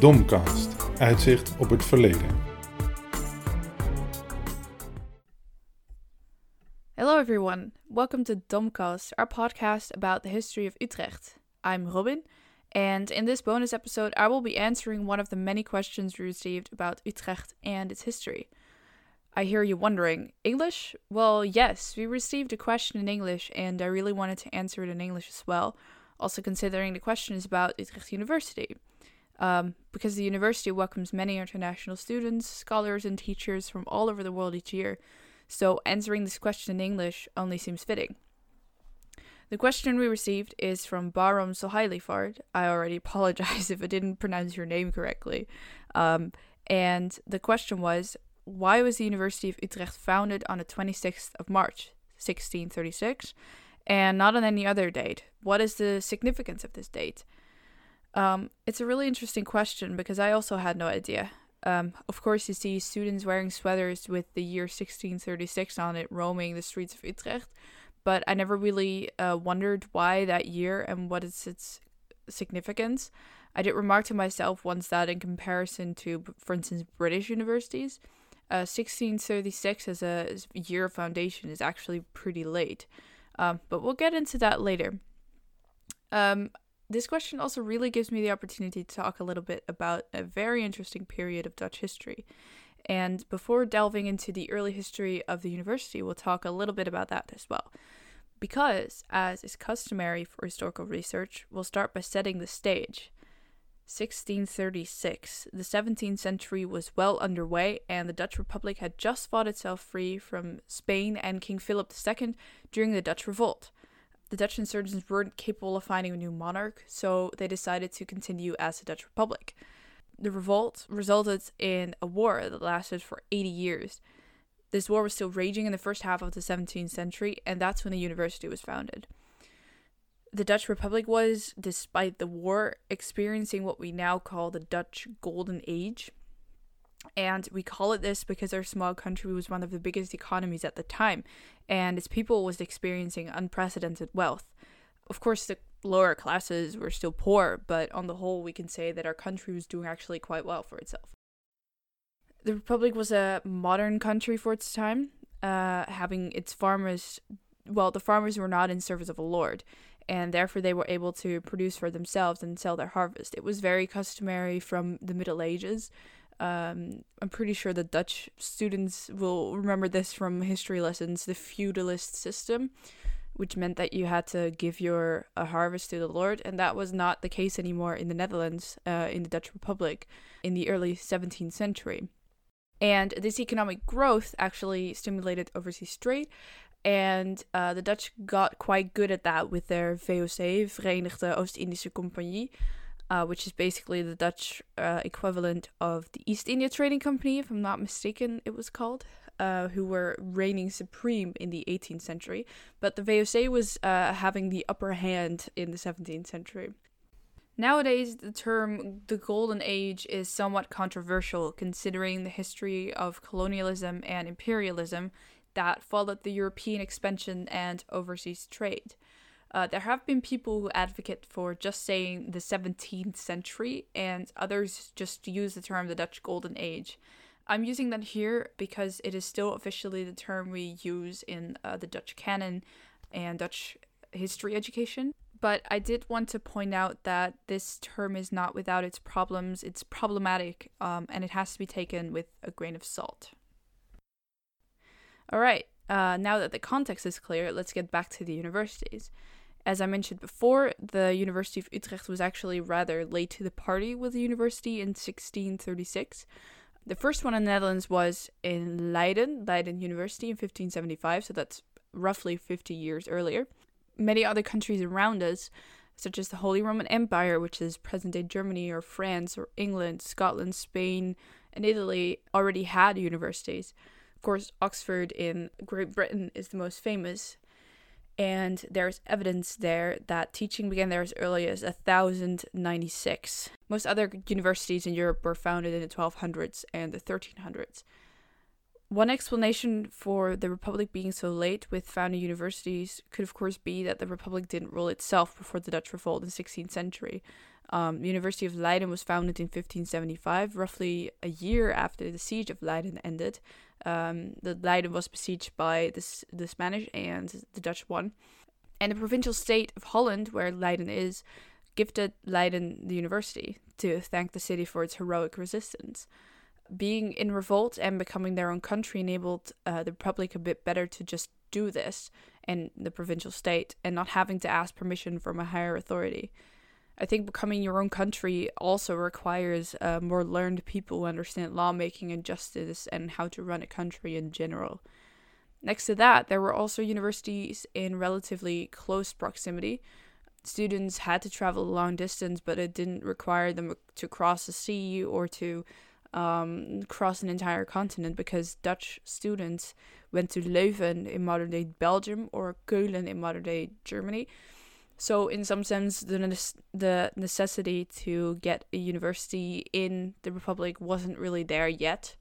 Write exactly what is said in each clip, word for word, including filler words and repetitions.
Domcast, uitzicht op het verleden. Hello everyone, welcome to Domcast, our podcast about the history of Utrecht. I'm Robin, and in this bonus episode I will be answering one of the many questions we received about Utrecht and its history. I hear you wondering, English? Well, yes, we received a question in English and I really wanted to answer it in English as well, also considering the question is about Utrecht University. Um, because the university welcomes many international students, scholars and teachers from all over the world each year, so answering this question in English only seems fitting. The question we received is from Barom Soheilifard. I already apologize if I didn't pronounce your name correctly. Um, and the question was, why was the University of Utrecht founded on the twenty-sixth of March, sixteen thirty-six, and not on any other date? What is the significance of this date? Um, it's a really interesting question because I also had no idea. Um, of course, you see students wearing sweaters with the year sixteen thirty-six on it roaming the streets of Utrecht, but I never really uh, wondered why that year and what is its significance. I did remark to myself once that in comparison to, for instance, British universities, uh, sixteen thirty-six as a, as a year of foundation is actually pretty late. Um, but we'll get into that later. Um... This question also really gives me the opportunity to talk a little bit about a very interesting period of Dutch history. And before delving into the early history of the university, we'll talk a little bit about that as well. Because, as is customary for historical research, we'll start by setting the stage. sixteen thirty-six. The seventeenth century was well underway, and the Dutch Republic had just fought itself free from Spain and King Philip the Second during the Dutch Revolt. The Dutch insurgents weren't capable of finding a new monarch, so they decided to continue as the Dutch Republic. The revolt resulted in a war that lasted for eighty years. This war was still raging in the first half of the seventeenth century, and that's when the university was founded. The Dutch Republic was, despite the war, experiencing what we now call the Dutch Golden Age. And we call it this because our small country was one of the biggest economies at the time, and its people was experiencing unprecedented wealth. Of course, the lower classes were still poor, but on the whole, we can say that our country was doing actually quite well for itself. The Republic was a modern country for its time, uh, having its farmers, well, the farmers were not in service of a lord, and therefore they were able to produce for themselves and sell their harvest. It was very customary from the Middle Ages. Um, I'm pretty sure the Dutch students will remember this from history lessons, the feudalist system, which meant that you had to give your a harvest to the lord, and that was not the case anymore in the Netherlands, uh, in the Dutch Republic, in the early seventeenth century. And this economic growth actually stimulated overseas trade, and uh, the Dutch got quite good at that with their V O C, Verenigde Oost-Indische Compagnie, Uh, which is basically the Dutch uh, equivalent of the East India Trading Company, if I'm not mistaken it was called, uh, who were reigning supreme in the eighteenth century. But the V O C was uh, having the upper hand in the seventeenth century. Nowadays, the term the Golden Age is somewhat controversial, considering the history of colonialism and imperialism that followed the European expansion and overseas trade. Uh, there have been people who advocate for just saying the seventeenth century, and others just use the term the Dutch Golden Age. I'm using that here because it is still officially the term we use in uh, the Dutch canon and Dutch history education. But I did want to point out that this term is not without its problems. It's problematic, um, and it has to be taken with a grain of salt. All right, uh, now that the context is clear, let's get back to the universities. As I mentioned before, the University of Utrecht was actually rather late to the party with the university in sixteen thirty-six. The first one in the Netherlands was in Leiden, Leiden University in fifteen seventy-five, so that's roughly fifty years earlier. Many other countries around us, such as the Holy Roman Empire, which is present-day Germany or France or England, Scotland, Spain, and Italy, already had universities. Of course, Oxford in Great Britain is the most famous. And there's evidence there that teaching began there as early as one thousand ninety-six. Most other universities in Europe were founded in the twelve hundreds and the thirteen hundreds. One explanation for the Republic being so late with founding universities could of course be that the Republic didn't rule itself before the Dutch Revolt in the sixteenth century. Um, the University of Leiden was founded in fifteen seventy-five, roughly a year after the siege of Leiden ended. Um, the Leiden was besieged by the, the Spanish, and the Dutch won. And the provincial state of Holland, where Leiden is, gifted Leiden the university to thank the city for its heroic resistance. Being in revolt and becoming their own country enabled uh, the Republic a bit better to just do this, and the provincial state, and not having to ask permission from a higher authority. I think becoming your own country also requires uh, more learned people who understand lawmaking and justice and how to run a country in general. Next to that, there were also universities in relatively close proximity. Students had to travel a long distance, but it didn't require them to cross the sea or to um, cross an entire continent, because Dutch students went to Leuven in modern-day Belgium or Keulen in modern-day Germany. So in some sense, the ne- the necessity to get a university in the Republic wasn't really there yet.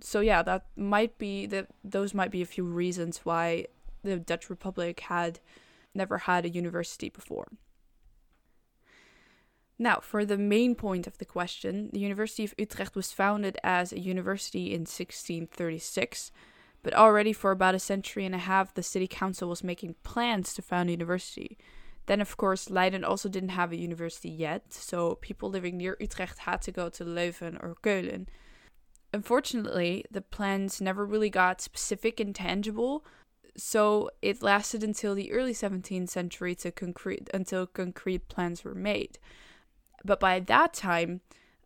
So yeah, that might be that those might be a few reasons why the Dutch Republic had never had a university before. Now, for the main point of the question, the University of Utrecht was founded as a university in sixteen thirty-six. But already for about a century and a half, the city council was making plans to found a university. Then, of course, Leiden also didn't have a university yet, so people living near Utrecht had to go to Leuven or Keulen. Unfortunately, the plans never really got specific and tangible, so it lasted until the early seventeenth century to concrete until concrete plans were made. But by that time,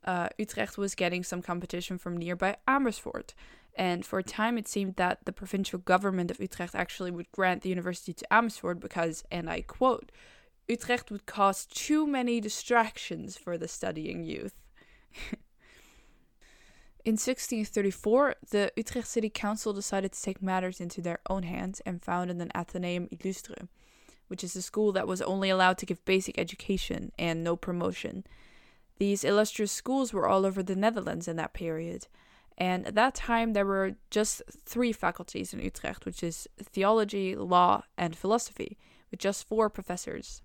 uh, Utrecht was getting some competition from nearby Amersfoort. And for a time, it seemed that the provincial government of Utrecht actually would grant the university to Amersfoort because, and I quote, "Utrecht would cause too many distractions for the studying youth." In sixteen thirty-four, the Utrecht City Council decided to take matters into their own hands and founded an Athenaeum Illustre, which is a school that was only allowed to give basic education and no promotion. These illustrious schools were all over the Netherlands in that period. And at that time, there were just three faculties in Utrecht, which is theology, law, and philosophy, with just four professors.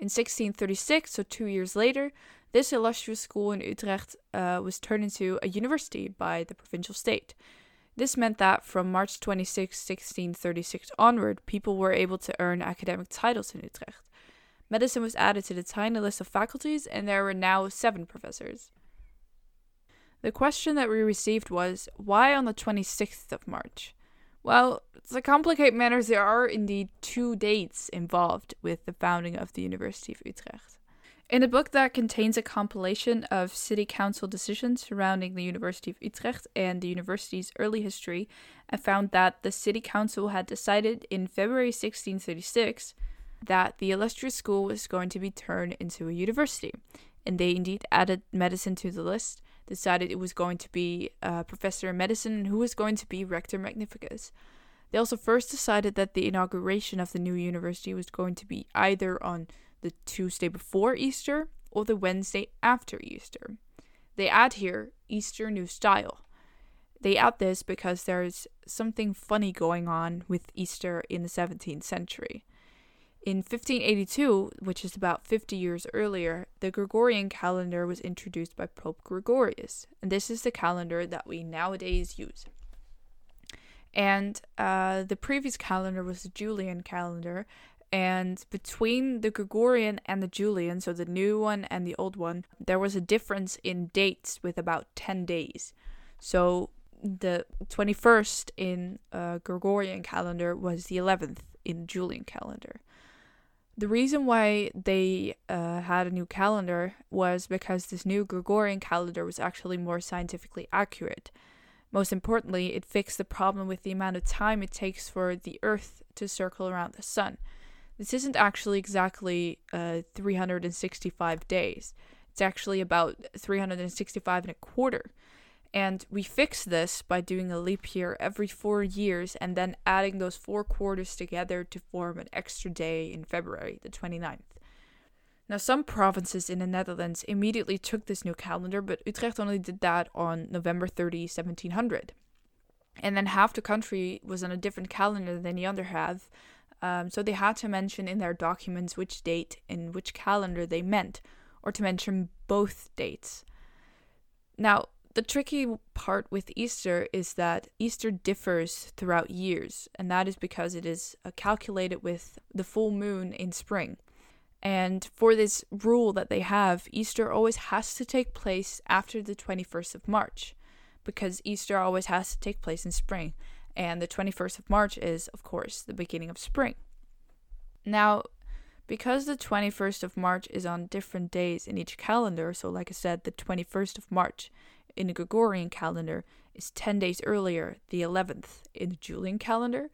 In sixteen thirty-six, so two years later, this illustrious school in Utrecht uh, was turned into a university by the provincial state. This meant that from March twenty-sixth, sixteen thirty-six onward, people were able to earn academic titles in Utrecht. Medicine was added to the tiny list of faculties, and there were now seven professors. The question that we received was, why on the twenty-sixth of March? Well, to complicate matters, there are indeed two dates involved with the founding of the University of Utrecht. In a book that contains a compilation of city council decisions surrounding the University of Utrecht and the university's early history, I found that the city council had decided in February sixteen thirty-six that the illustrious school was going to be turned into a university, and they indeed added medicine to the list, decided it was going to be a professor in medicine and who was going to be rector magnificus. They also first decided that the inauguration of the new university was going to be either on the Tuesday before Easter or the Wednesday after Easter. They add here, Easter New Style. They add this because there's something funny going on with Easter in the seventeenth century. In fifteen eighty-two, which is about fifty years earlier, the Gregorian calendar was introduced by Pope Gregorius, and this is the calendar that we nowadays use. And uh, the previous calendar was the Julian calendar, and between the Gregorian and the Julian, so the new one and the old one, there was a difference in dates with about ten days. So the twenty-first in uh, Gregorian calendar was the eleventh in Julian calendar. The reason why they uh, had a new calendar was because this new Gregorian calendar was actually more scientifically accurate. Most importantly, it fixed the problem with the amount of time it takes for the Earth to circle around the Sun. This isn't actually exactly uh, three hundred sixty-five days. It's actually about three hundred sixty-five and a quarter. And we fixed this by doing a leap year every four years and then adding those four quarters together to form an extra day in February, the twenty-ninth. Now, some provinces in the Netherlands immediately took this new calendar, but Utrecht only did that on November thirtieth, seventeen hundred. And then half the country was on a different calendar than the other half, um, so they had to mention in their documents which date and which calendar they meant, or to mention both dates. Now, the tricky part with Easter is that Easter differs throughout years, and that is because it is calculated with the full moon in spring. And for this rule that they have, Easter always has to take place after the twenty-first of March, because Easter always has to take place in spring. And the twenty-first of March is, of course, the beginning of spring. Now, because the twenty-first of March is on different days in each calendar, so like I said, the twenty-first of March in the Gregorian calendar is ten days earlier, the eleventh in the Julian calendar.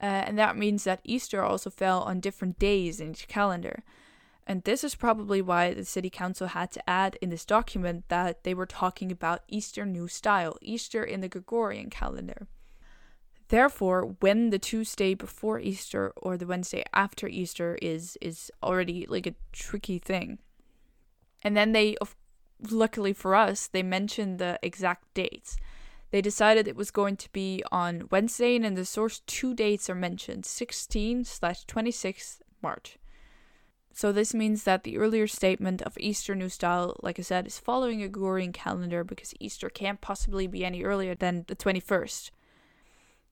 Uh, and that means that Easter also fell on different days in each calendar. And this is probably why the city council had to add in this document that they were talking about Easter New Style, Easter in the Gregorian calendar. Therefore, when the Tuesday before Easter or the Wednesday after Easter is is already like a tricky thing. And then they, of, luckily for us, they mentioned the exact dates. They decided it was going to be on Wednesday, and in the source two dates are mentioned, sixteenth slash twenty-sixth March. So this means that the earlier statement of Easter New Style, like I said, is following a Gregorian calendar because Easter can't possibly be any earlier than the twenty-first.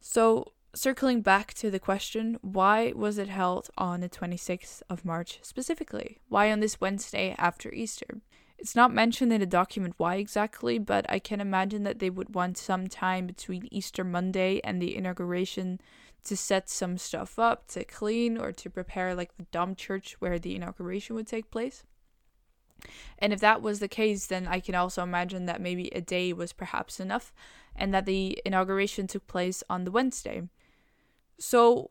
So, circling back to the question, why was it held on the twenty-sixth of March specifically? Why on this Wednesday after Easter? It's not mentioned in the document why exactly, but I can imagine that they would want some time between Easter Monday and the inauguration to set some stuff up, to clean, or to prepare like the Dom Church where the inauguration would take place. And if that was the case, then I can also imagine that maybe a day was perhaps enough and that the inauguration took place on the Wednesday. So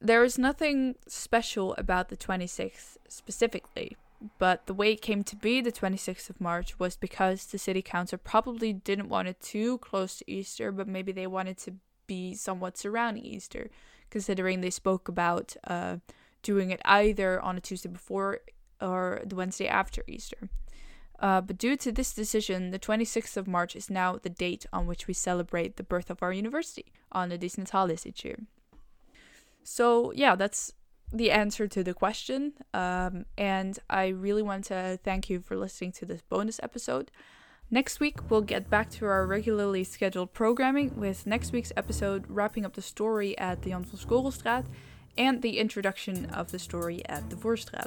there is nothing special about the twenty-sixth specifically, but the way it came to be the twenty-sixth of March was because the city council probably didn't want it too close to Easter, but maybe they wanted to be somewhat surrounding Easter, considering they spoke about uh, doing it either on a Tuesday before or the Wednesday after Easter. Uh, but due to this decision, the twenty-sixth of March is now the date on which we celebrate the birth of our university on the Dies Natalis each year. So yeah, that's the answer to the question. Um, and I really want to thank you for listening to this bonus episode. Next week, we'll get back to our regularly scheduled programming with next week's episode wrapping up the story at the Jan van Scorelstraat and the introduction of the story at the Voorstraat.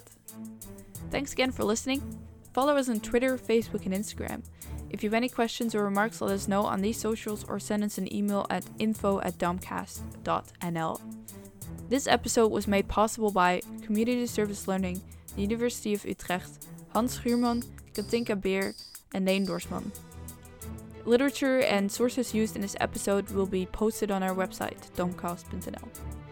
Thanks again for listening. Follow us on Twitter, Facebook, and Instagram. If you have any questions or remarks, let us know on these socials or send us an email at info at domcast dot n l. This episode was made possible by Community Service Learning, the University of Utrecht, Hans Schuurman, Katinka Beer, and Leen Dorsman. Literature and sources used in this episode will be posted on our website, domcast dot n l.